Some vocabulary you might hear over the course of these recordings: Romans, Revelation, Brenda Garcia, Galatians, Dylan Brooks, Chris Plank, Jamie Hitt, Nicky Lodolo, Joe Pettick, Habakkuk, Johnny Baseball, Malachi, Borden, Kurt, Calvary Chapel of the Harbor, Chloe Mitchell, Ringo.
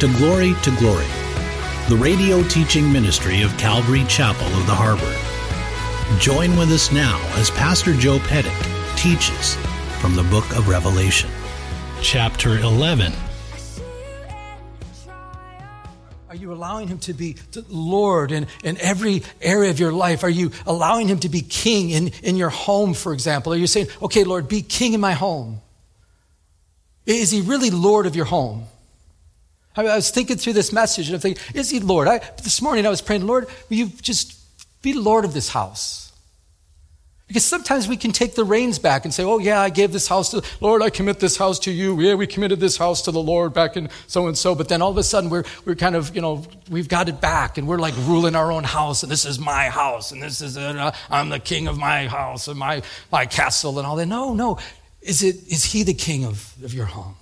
To Glory to Glory, the radio teaching ministry of Calvary Chapel of the Harbor. Join with us now as Pastor Joe Pettick teaches from the book of Revelation, chapter 11. Are you allowing him to be Lord in every area of your life? Are you allowing him to be king in your home, for example? Are you saying, okay, Lord, be king in my home? Is he really Lord of your home? I was thinking through this message and I'm thinking, is he Lord? This morning I was praying, Lord, will you just be Lord of this house? Because sometimes we can take the reins back and say, oh yeah, I gave this house to, Lord, I commit this house to you. Yeah, we committed this house to the Lord back in so-and-so. But then all of a sudden we're kind of, you know, we've got it back and we're like ruling our own house and this is my house and this is, I'm the king of my house and my castle and all that. No. Is he the king of your home?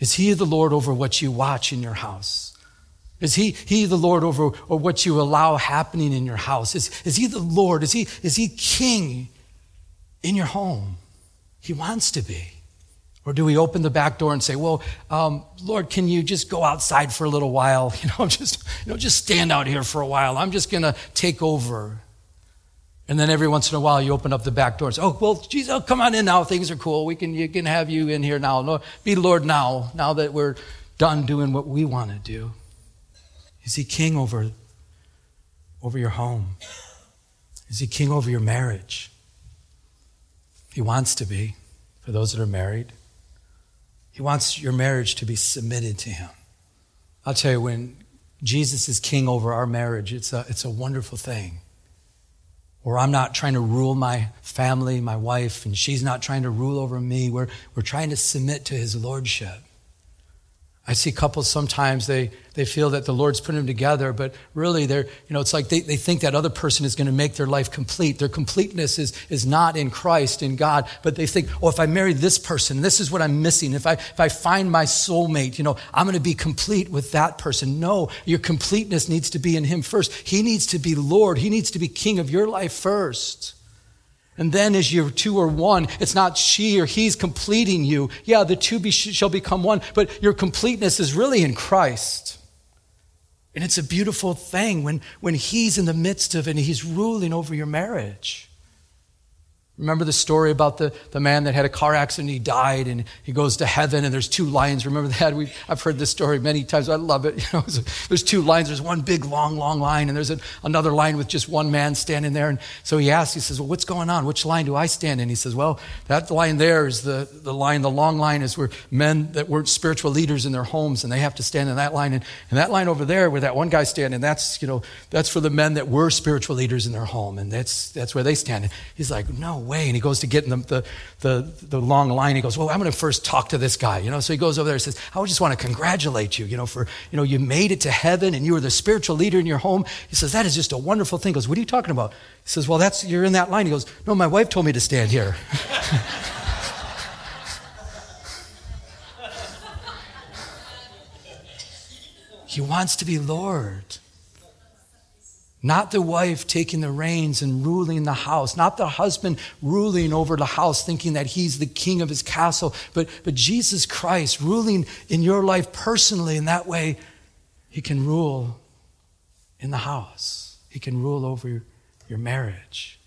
Is he the Lord over what you watch in your house? Is he the Lord over or what you allow happening in your house? Is he the Lord? Is he king in your home? He wants to be. Or do we open the back door and say, well, Lord, can you just go outside for a little while? Just stand out here for a while. I'm just going to take over. And then every once in a while, you open up the back door and say, oh, well, Jesus, oh, come on in now. Things are cool. You can have you in here now. Lord, be Lord now that we're done doing what we want to do. Is he king over your home? Is he king over your marriage? He wants to be, for those that are married. He wants your marriage to be submitted to him. I'll tell you, when Jesus is king over our marriage, it's a wonderful thing. Or I'm not trying to rule my family, my wife, and she's not trying to rule over me. We're trying to submit to his lordship. I see couples sometimes, they feel that the Lord's putting them together, but really it's like they think that other person is going to make their life complete. Their completeness is not in Christ, in God, but they think, oh, if I marry this person, this is what I'm missing. If I find my soulmate, I'm going to be complete with that person. No, your completeness needs to be in him first. He needs to be Lord. He needs to be king of your life first. And then as you're two or one, it's not she or he's completing you. Yeah, the two shall become one, but your completeness is really in Christ. And it's a beautiful thing when he's in the midst of it and he's ruling over your marriage. Remember the story about the man that had a car accident, he died, and he goes to heaven, and there's two lions. Remember that? I've heard this story many times. I love it. There's two lions. There's one big, long line, and there's another line with just one man standing there. And so he asks, he says, well, what's going on? Which line do I stand in? He says, well, that line there is the line. The long line is where men that weren't spiritual leaders in their homes, and they have to stand in that line. And that line over there where that one guy's standing, that's for the men that were spiritual leaders in their home, and that's where they stand. And he's like, no way. And he goes to get in the long line. He goes, well, I'm going to first talk to this guy, So he goes over there and says, I just want to congratulate you, for you made it to heaven and you were the spiritual leader in your home. He says, that is just a wonderful thing. He goes, what are you talking about? He says, well, you're in that line. He goes, no, my wife told me to stand here. He wants to be Lord. Not the wife taking the reins and ruling the house. Not the husband ruling over the house thinking that he's the king of his castle. But Jesus Christ ruling in your life personally, in that way, he can rule in the house. He can rule over your marriage.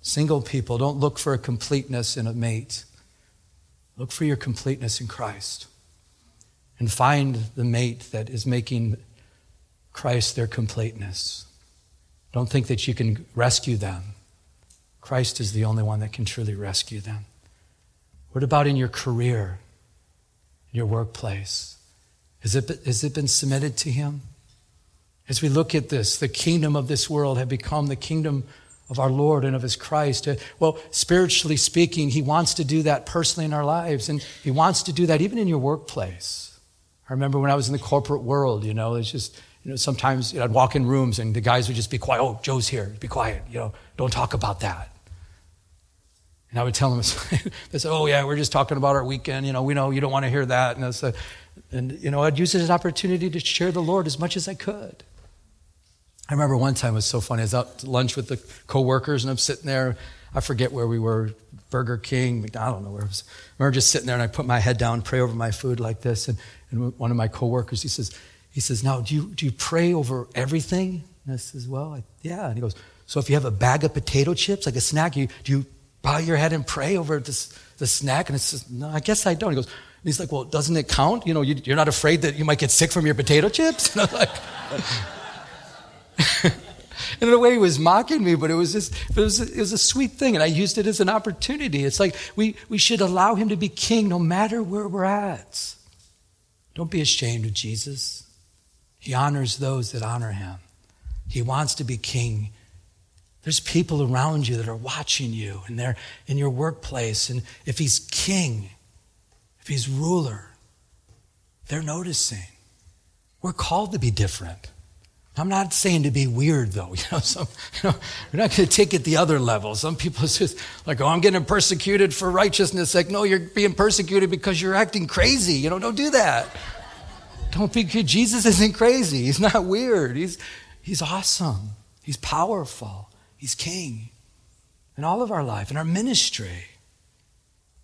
Single people, don't look for a completeness in a mate. Look for your completeness in Christ. And find the mate that is making Christ their completeness. Don't think that you can rescue them. Christ is the only one that can truly rescue them. What about in your career, your workplace? Has it been submitted to him? As we look at this, the kingdom of this world have become the kingdom of our Lord and of his Christ. Well, spiritually speaking, he wants to do that personally in our lives, and he wants to do that even in your workplace. I remember when I was in the corporate world, it's just... sometimes I'd walk in rooms and the guys would just be quiet. Oh, Joe's here. Be quiet. Don't talk about that. And I would tell them, they said, oh yeah, we're just talking about our weekend. We know you don't want to hear that. And I'd use it as an opportunity to share the Lord as much as I could. I remember one time it was so funny. I was out to lunch with the coworkers and I'm sitting there. I forget where we were, Burger King, McDonald's, I don't know where it was. I remember just sitting there and I put my head down, pray over my food like this. And And one of my coworkers, he says, now, do you pray over everything? And I says, well, yeah. And he goes, so if you have a bag of potato chips, like a snack, do you bow your head and pray over the snack? And I says, no, I guess I don't. He goes, and he's like, well, doesn't it count? You know, you're not afraid that you might get sick from your potato chips? And I'm like... And in a way, he was mocking me, but it was a sweet thing, and I used it as an opportunity. It's like we should allow him to be king no matter where we're at. Don't be ashamed of Jesus. He honors those that honor him. He wants to be king. There's people around you that are watching you, and they're in your workplace, and if he's king, if he's ruler, they're noticing. We're called to be different. I'm not saying to be weird, though. We're not going to take it the other level. Some people it's just like, oh, I'm getting persecuted for righteousness. Like, no, you're being persecuted because you're acting crazy. Don't do that. Don't be good. Jesus isn't crazy. He's not weird. He's awesome. He's powerful. He's king. In all of our life, in our ministry,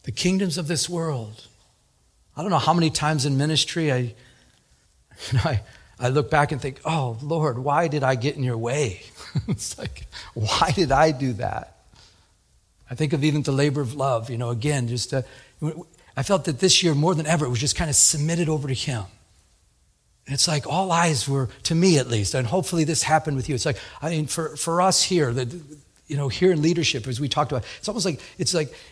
the kingdoms of this world. I don't know how many times in ministry I look back and think, oh, Lord, why did I get in your way? It's like, why did I do that? I think of even the labor of love, again, I felt that this year more than ever, it was just kind of submitted over to him. And it's like all eyes were, to me at least, and hopefully this happened with you. It's like, for us here, here in leadership, as we talked about, it's almost like,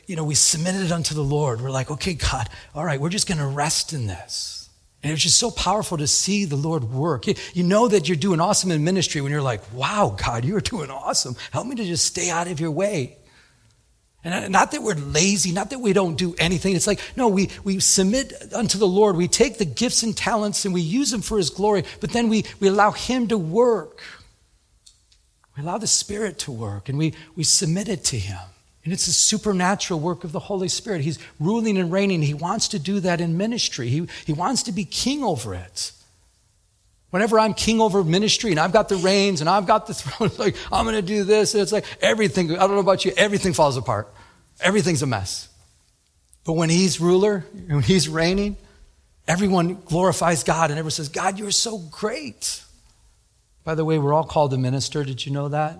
we submitted it unto the Lord. We're like, okay, God, all right, we're just going to rest in this. And it's just so powerful to see the Lord work. You know that you're doing awesome in ministry when you're like, wow, God, you're doing awesome. Help me to just stay out of your way. And not that we're lazy, not that we don't do anything. It's like, no, we submit unto the Lord. We take the gifts and talents and we use them for his glory, but then we allow him to work. We allow the Spirit to work and we submit it to him. And it's a supernatural work of the Holy Spirit. He's ruling and reigning. He wants to do that in ministry. He wants to be king over it. Whenever I'm king over ministry and I've got the reins and I've got the throne, it's like, I'm going to do this. And it's like everything, I don't know about you, everything falls apart. Everything's a mess. But when he's ruler, when he's reigning, everyone glorifies God and everyone says, God, you're so great. By the way, we're all called to minister. Did you know that?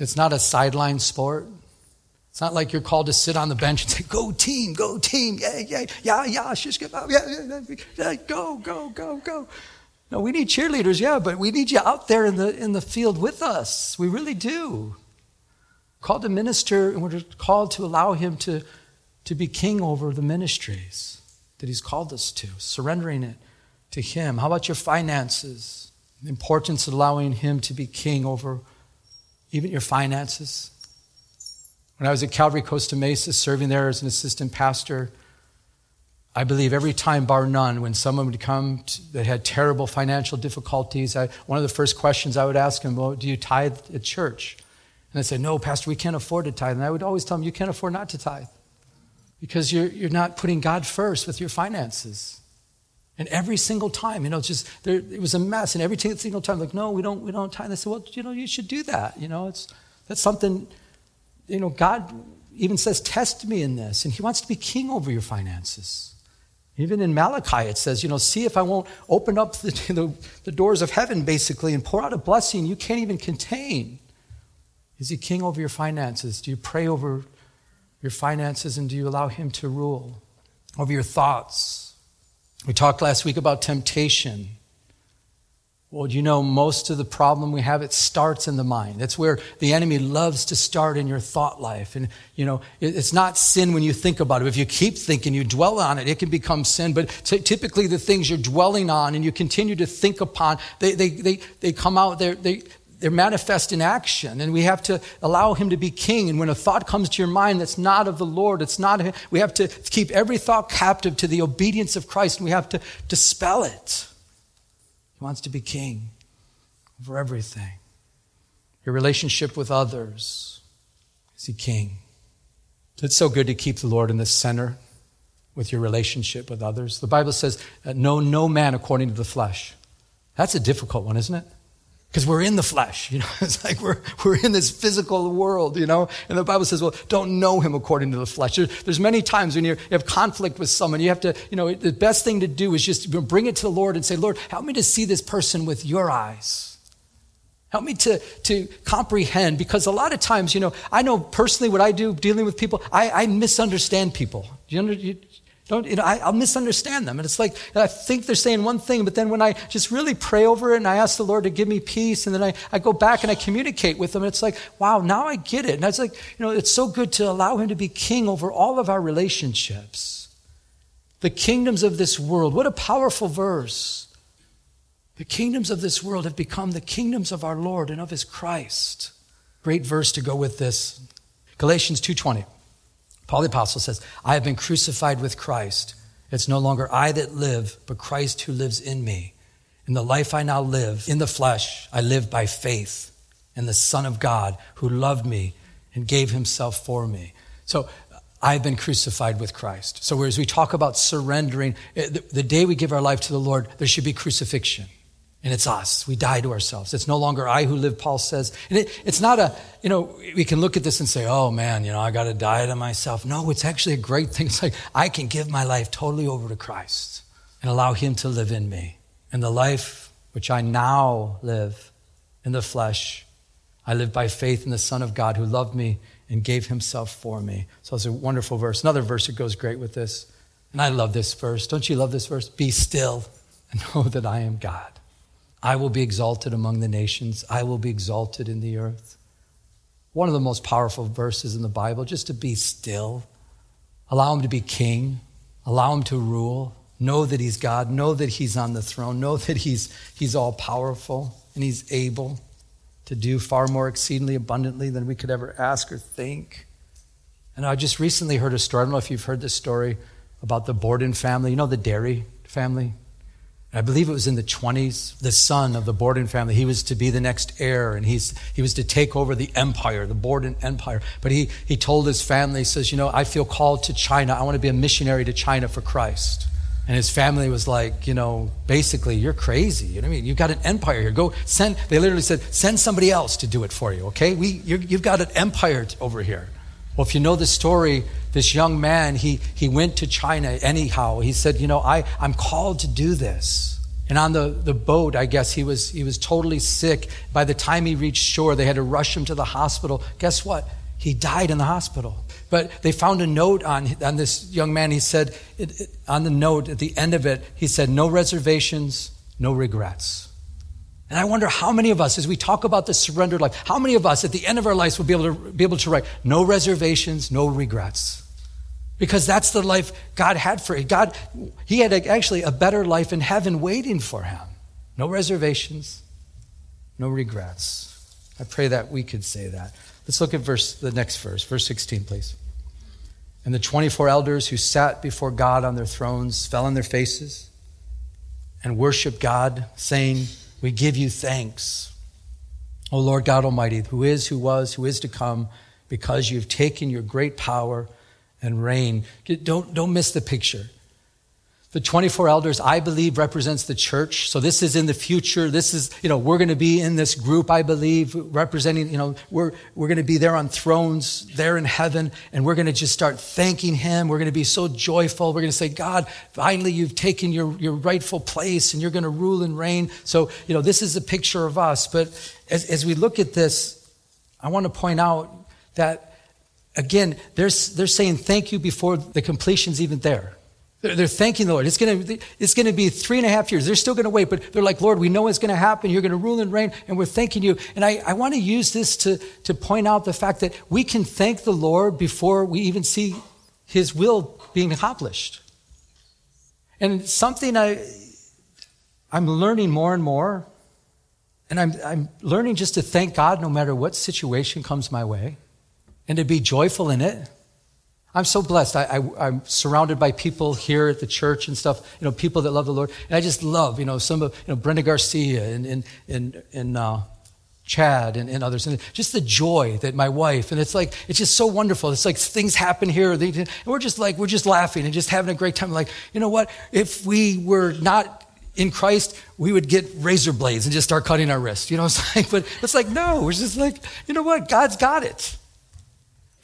It's not a sideline sport. It's not like you're called to sit on the bench and say, go team, yeah, go. No, we need cheerleaders, yeah, but we need you out there in the field with us. We really do. Called to minister, and we're called to allow him to be king over the ministries that he's called us to, surrendering it to him. How about your finances? The importance of allowing him to be king over even your finances. When I was at Calvary Costa Mesa, serving there as an assistant pastor, I believe every time, bar none, when someone would come that had terrible financial difficulties, one of the first questions I would ask them, well, do you tithe at church? And they'd say, no, Pastor, we can't afford to tithe. And I would always tell them, you can't afford not to tithe because you're not putting God first with your finances. And every single time, it was a mess. And every single time, like, no, we don't tithe. I said, well, you should do that. That's something, God even says, test me in this. And he wants to be king over your finances. Even in Malachi, it says, see if I won't open up the doors of heaven, basically, and pour out a blessing you can't even contain. Is he king over your finances? Do you pray over your finances and do you allow him to rule over your thoughts? We talked last week about temptation. Well, most of the problem we have, it starts in the mind. That's where the enemy loves to start in your thought life. And, it's not sin when you think about it. If you keep thinking, you dwell on it, it can become sin. But typically the things you're dwelling on and you continue to think upon, they come out, they're manifest in action, and we have to allow him to be king. And when a thought comes to your mind that's not of the Lord, it's not him, we have to keep every thought captive to the obedience of Christ, and we have to dispel it. He wants to be king over everything. Your relationship with others, is he king? It's so good to keep the Lord in the center with your relationship with others. The Bible says, know no man according to the flesh. That's a difficult one, isn't it? because we're in the flesh, you know, it's like we're in this physical world, you know, and the Bible says, well, don't know him according to the flesh. There's many times when you have conflict with someone, you have to, you know, the best thing to do is just bring it to the Lord and say, Lord, help me to see this person with your eyes. Help me to comprehend, because a lot of times, you know, I know personally what I do dealing with people, I misunderstand people. Do you understand? I'll misunderstand them. And it's like, I think they're saying one thing, but then when I just really pray over it and I ask the Lord to give me peace, and then I go back and I communicate with them, and it's like, wow, now I get it. And it's like, you know, it's so good to allow him to be king over all of our relationships. The kingdoms of this world, what a powerful verse. The kingdoms of this world have become the kingdoms of our Lord and of his Christ. Great verse to go with this. Galatians 2:20. Paul the Apostle says, I have been crucified with Christ. It's no longer I that live, but Christ who lives in me. In the life I now live, in the flesh, I live by faith in the Son of God who loved me and gave himself for me. So I've been crucified with Christ. So as we talk about surrendering, the day we give our life to the Lord, there should be crucifixion. And it's us. We die to ourselves. It's no longer I who live, Paul says. And it's not a, you know, we can look at this and say, oh man, you know, I got to die to myself. No, it's actually a great thing. It's like, I can give my life totally over to Christ and allow him to live in me. And the life which I now live in the flesh, I live by faith in the Son of God who loved me and gave himself for me. So it's a wonderful verse. Another verse that goes great with this. And I love this verse. Don't you love this verse? Be still and know that I am God. I will be exalted among the nations. I will be exalted in the earth. One of the most powerful verses in the Bible, just to be still. Allow him to be king. Allow him to rule. Know that he's God. Know that he's on the throne. Know that he's all powerful and he's able to do far more exceedingly abundantly than we could ever ask or think. And I just recently heard a story, I don't know if you've heard this story, about the Borden family. You know the dairy family? I believe it was in the 1920s, the son of the Borden family, he was to be the next heir, and he was to take over the empire, the Borden empire. But he told his family, he says, you know, I feel called to China. I want to be a missionary to China for Christ. And his family was like, you know, basically, you're crazy. You know what I mean? You've got an empire here. Go send, they literally said, send somebody else to do it for you, okay? You've got an empire over here. Well, if you know the story, this young man, he went to China anyhow. He said, you know, I'm called to do this. And on the boat, I guess, he was totally sick. By the time he reached shore, they had to rush him to the hospital. Guess what? He died in the hospital. But they found a note on this young man. He said, on the note, at the end of it, he said, no reservations, no regrets. And I wonder how many of us, as we talk about this surrendered life, how many of us at the end of our lives will be able to write, no reservations, no regrets. Because that's the life God had for you. God, he had actually a better life in heaven waiting for him. No reservations, no regrets. I pray that we could say that. Let's look at the next verse, verse 16, please. And the 24 elders who sat before God on their thrones fell on their faces and worshiped God, saying, we give you thanks, O Lord God Almighty, who is, who was, who is to come, because you've taken your great power and reign. Don't miss the picture. The 24 elders, I believe, represents the church. So this is in the future. This is, you know, we're going to be in this group, I believe, representing, you know, we're going to be there on thrones, there in heaven, and we're going to just start thanking him. We're going to be so joyful. We're going to say, God, finally you've taken your rightful place and you're going to rule and reign. So, you know, this is a picture of us. But as we look at this, I want to point out that, again, they're saying thank you before the completion's even there. They're thanking the Lord. It's going to be 3.5 years. They're still going to wait, but they're like, Lord, we know it's going to happen. You're going to rule and reign, and we're thanking you. And I want to use this to point out the fact that we can thank the Lord before we even see his will being accomplished. And something I'm learning more and more, and I'm learning just to thank God no matter what situation comes my way, and to be joyful in it. I'm so blessed. I'm surrounded by people here at the church and stuff, you know, people that love the Lord. And I just love, you know, some of, you know, Brenda Garcia and Chad and others. And just the joy that my wife, and it's like, it's just so wonderful. It's like things happen here. And we're just laughing and just having a great time. Like, you know what? If we were not in Christ, we would get razor blades and just start cutting our wrists. You know, it's like, but it's like, no, we're just like, you know what? God's got it.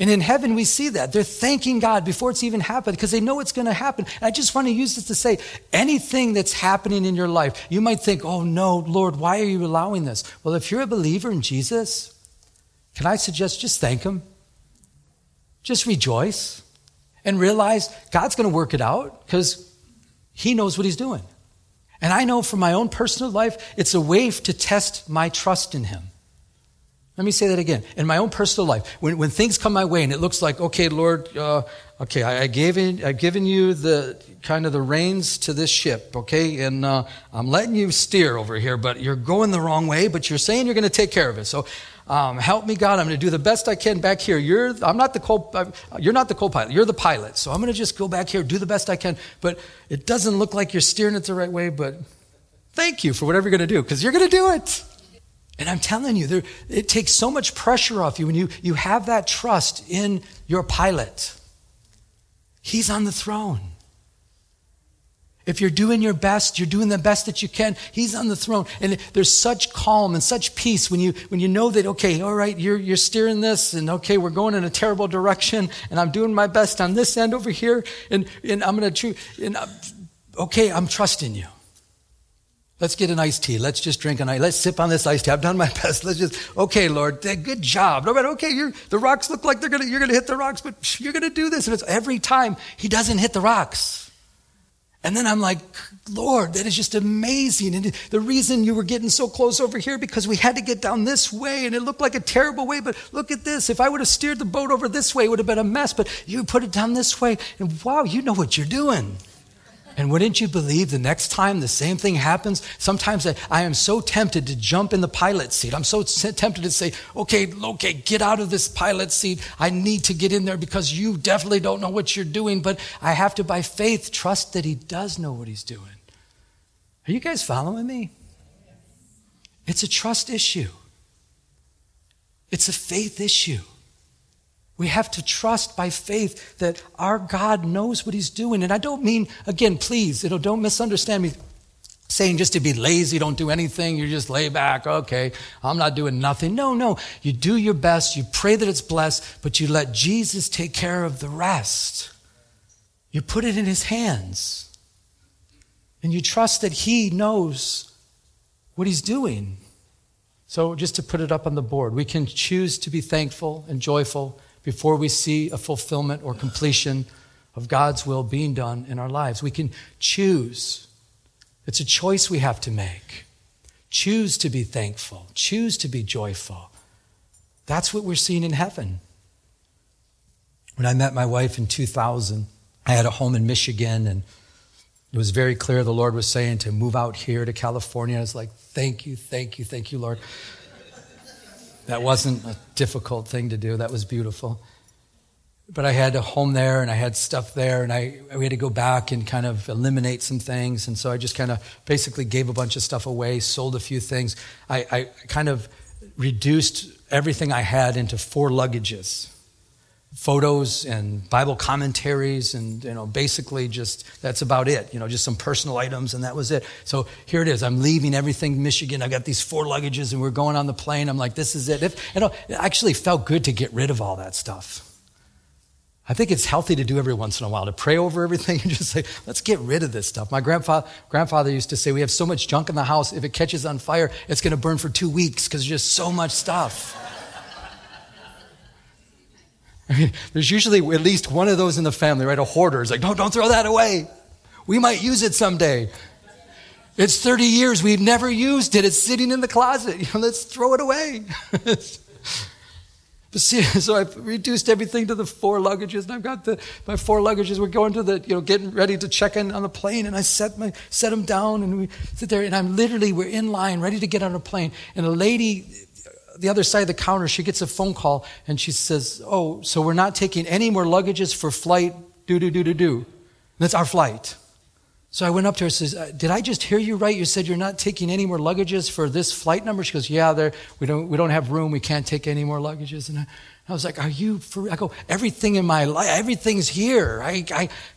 And in heaven, we see that. They're thanking God before it's even happened because they know it's going to happen. And I just want to use this to say, anything that's happening in your life, you might think, oh no, Lord, why are you allowing this? Well, if you're a believer in Jesus, can I suggest just thank him? Just rejoice and realize God's going to work it out because he knows what he's doing. And I know from my own personal life, it's a way to test my trust in him. Let me say that again. In my own personal life, when things come my way and it looks like, okay, Lord, I've given you the kind of the reins to this ship, okay, and I'm letting you steer over here, but you're going the wrong way, but you're saying you're going to take care of it. So help me, God. I'm going to do the best I can back here. You're not the co-pilot. You're the pilot. So I'm going to just go back here, do the best I can. But it doesn't look like you're steering it the right way, but thank you for whatever you're going to do because you're going to do it. And I'm telling you, it takes so much pressure off you when you have that trust in your pilot. He's on the throne. If you're doing your best, you're doing the best that you can, he's on the throne. And there's such calm and such peace when you know that, okay, all right, you're steering this, and okay, we're going in a terrible direction, and I'm doing my best on this end over here, and I'm going to choose, and okay, I'm trusting you. Let's get an iced tea. Let's just drink an ice. Let's sip on this iced tea. I've done my best. Let's just, okay, Lord, good job. No matter, okay, the rocks look like you're going to hit the rocks, but you're going to do this. And it's every time he doesn't hit the rocks. And then I'm like, Lord, that is just amazing. And the reason you were getting so close over here because we had to get down this way and it looked like a terrible way, but look at this. If I would have steered the boat over this way, it would have been a mess, but you put it down this way and wow, you know what you're doing. And wouldn't you believe the next time the same thing happens? Sometimes I am so tempted to jump in the pilot seat. I'm so tempted to say, okay, get out of this pilot seat. I need to get in there because you definitely don't know what you're doing. But I have to, by faith, trust that he does know what he's doing. Are you guys following me? It's a trust issue. It's a faith issue. We have to trust by faith that our God knows what he's doing. And I don't mean, again, please, don't misunderstand me saying just to be lazy, don't do anything, you just lay back, okay, I'm not doing nothing. No, you do your best, you pray that it's blessed, but you let Jesus take care of the rest. You put it in his hands. And you trust that he knows what he's doing. So just to put it up on the board, we can choose to be thankful and joyful before we see a fulfillment or completion of God's will being done in our lives. We can choose. It's a choice we have to make. Choose to be thankful. Choose to be joyful. That's what we're seeing in heaven. When I met my wife in 2000, I had a home in Michigan, and it was very clear the Lord was saying to move out here to California. I was like, thank you, Lord. That wasn't a difficult thing to do. That was beautiful. But I had a home there, and I had stuff there, and we had to go back and kind of eliminate some things. And so I just kind of basically gave a bunch of stuff away, sold a few things. I kind of reduced everything I had into 4 luggages, photos and Bible commentaries, and basically just that's about it. Just some personal items, and that was it. So here it is. I'm leaving everything Michigan. I got these 4 luggages, and we're going on the plane. I'm like, this is it. It actually felt good to get rid of all that stuff. I think it's healthy to do every once in a while to pray over everything and just say, let's get rid of this stuff. My grandfather used to say, we have so much junk in the house. If it catches on fire, it's going to burn for 2 weeks because there's just so much stuff. I mean, there's usually at least one of those in the family, right? A hoarder is like, no, don't throw that away. We might use it someday. It's 30 years. We've never used it. It's sitting in the closet. Let's throw it away. But see, so I've reduced everything to the 4 luggages, and I've got my 4 luggages. We're going to getting ready to check in on the plane, and I set them down, and we sit there, and we're in line, ready to get on a plane. And a lady, the other side of the counter, she gets a phone call, and she says, oh, so we're not taking any more luggages for flight, do. That's our flight. So I went up to her and says, did I just hear you right? You said you're not taking any more luggages for this flight number? She goes, yeah, we don't have room. We can't take any more luggages. And I was like, are you for real? I go, everything in my life, everything's here.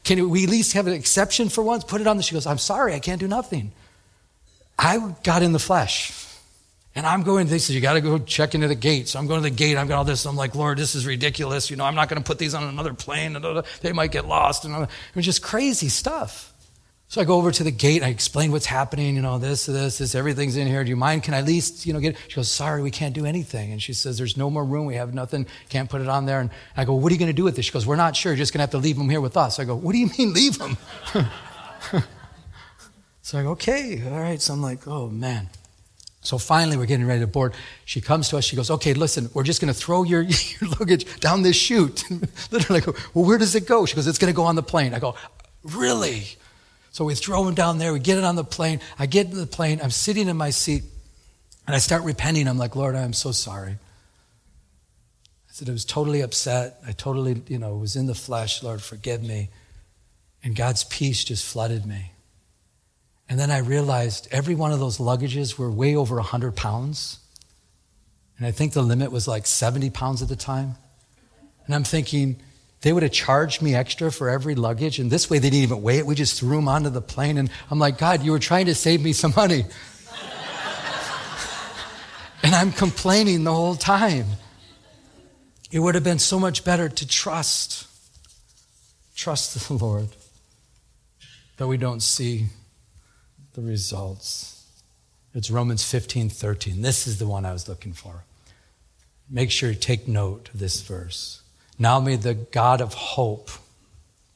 Can we at least have an exception for once? Put it on. She goes, I'm sorry, I can't do nothing. I got in the flesh. And I'm going, they said, you got to go check into the gate. So I'm going to the gate. I've got all this. I'm like, Lord, this is ridiculous. You know, I'm not going to put these on another plane. They might get lost. And it was just crazy stuff. So I go over to the gate. And I explain what's happening. You know, this, everything's in here. Do you mind? Can I at least, you know, get it? She goes, sorry, we can't do anything. And she says, there's no more room. We have nothing. Can't put it on there. And I go, what are you going to do with this? She goes, we're not sure. You're just going to have to leave them here with us. I go, what do you mean leave them? So I go, okay. All right. So I'm like, oh, man. So finally, we're getting ready to board. She comes to us. She goes, okay, listen, we're just going to throw your luggage down this chute. Literally, I go, well, where does it go? She goes, it's going to go on the plane. I go, really? So we throw him down there. We get it on the plane. I get in the plane. I'm sitting in my seat, and I start repenting. I'm like, Lord, I am so sorry. I said, I was totally upset. I totally, you know, was in the flesh. Lord, forgive me. And God's peace just flooded me. And then I realized every one of those luggages were way over 100 pounds. And I think the limit was like 70 pounds at the time. And I'm thinking, they would have charged me extra for every luggage. And this way, they didn't even weigh it. We just threw them onto the plane. And I'm like, God, you were trying to save me some money. And I'm complaining the whole time. It would have been so much better to trust the Lord, that we don't see the results. It's Romans 15:13. This is the one I was looking for. Make sure you take note of this verse. Now may the God of hope.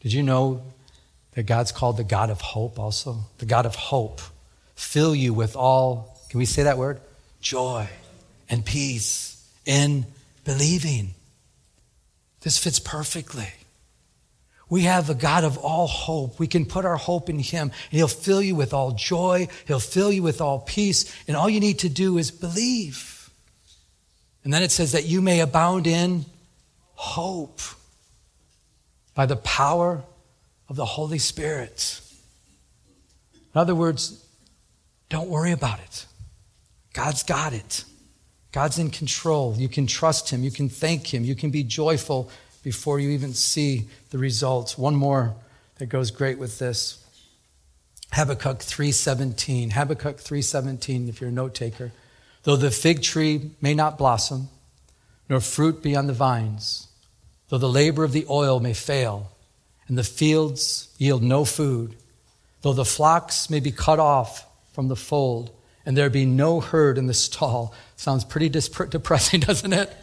Did you know that God's called the God of hope also? The God of hope fill you with all, can we say that word? Joy and peace in believing. This fits perfectly. We have a God of all hope. We can put our hope in him, and he'll fill you with all joy. He'll fill you with all peace. And all you need to do is believe. And then it says that you may abound in hope by the power of the Holy Spirit. In other words, don't worry about it. God's got it. God's in control. You can trust him. You can thank him. You can be joyful before you even see the results. One more that goes great with this. Habakkuk 3:17. Habakkuk 3:17, if you're a note taker. Though the fig tree may not blossom, nor fruit be on the vines, though the labor of the oil may fail, and the fields yield no food, though the flocks may be cut off from the fold, and there be no herd in the stall. Sounds pretty depressing, doesn't it?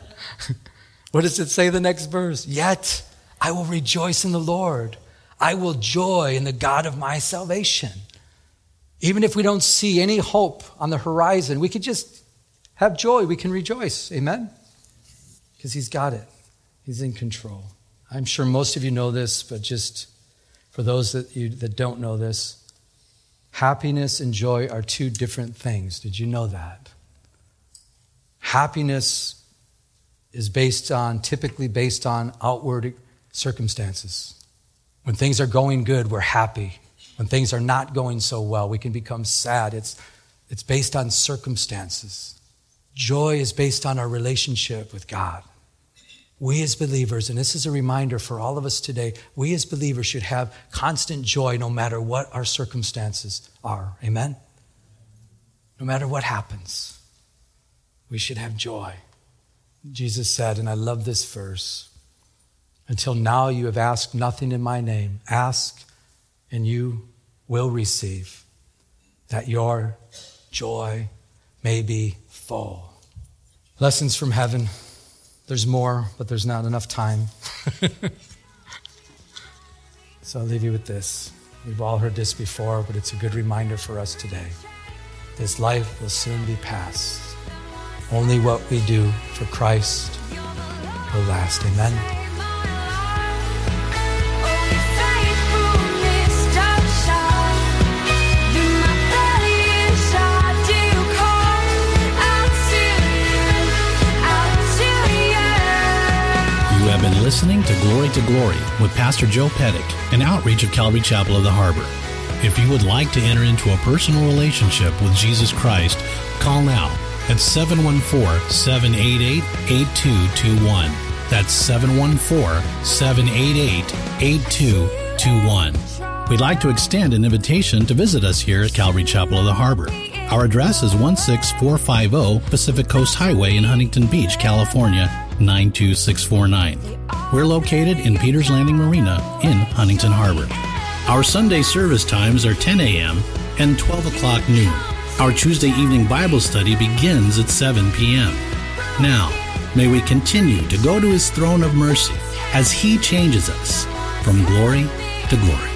What does it say the next verse? Yet I will rejoice in the Lord. I will joy in the God of my salvation. Even if we don't see any hope on the horizon, we can just have joy. We can rejoice. Amen? Because he's got it. He's in control. I'm sure most of you know this, but just for those that don't know this, happiness and joy are two different things. Did you know that? Happiness is typically based on outward circumstances. When things are going good, we're happy. When things are not going so well, we can become sad. It's based on circumstances. Joy is based on our relationship with God. We as believers, and this is a reminder for all of us today, we as believers should have constant joy no matter what our circumstances are. Amen? No matter what happens, we should have joy. Jesus said, and I love this verse, until now you have asked nothing in my name. Ask and you will receive, that your joy may be full. Lessons from heaven. There's more, but there's not enough time. So I'll leave you with this. We've all heard this before, but it's a good reminder for us today. This life will soon be past. Only what we do for Christ will last. Amen. You have been listening to Glory with Pastor Joe Pettick, an outreach of Calvary Chapel of the Harbor. If you would like to enter into a personal relationship with Jesus Christ, call now at 714-788-8221. That's 714-788-8221. We'd like to extend an invitation to visit us here at Calvary Chapel of the Harbor. Our address is 16450 Pacific Coast Highway in Huntington Beach, California, 92649. We're located in Peters Landing Marina in Huntington Harbor. Our Sunday service times are 10 a.m. and 12 o'clock noon. Our Tuesday evening Bible study begins at 7 p.m. Now, may we continue to go to His throne of mercy as He changes us from glory to glory.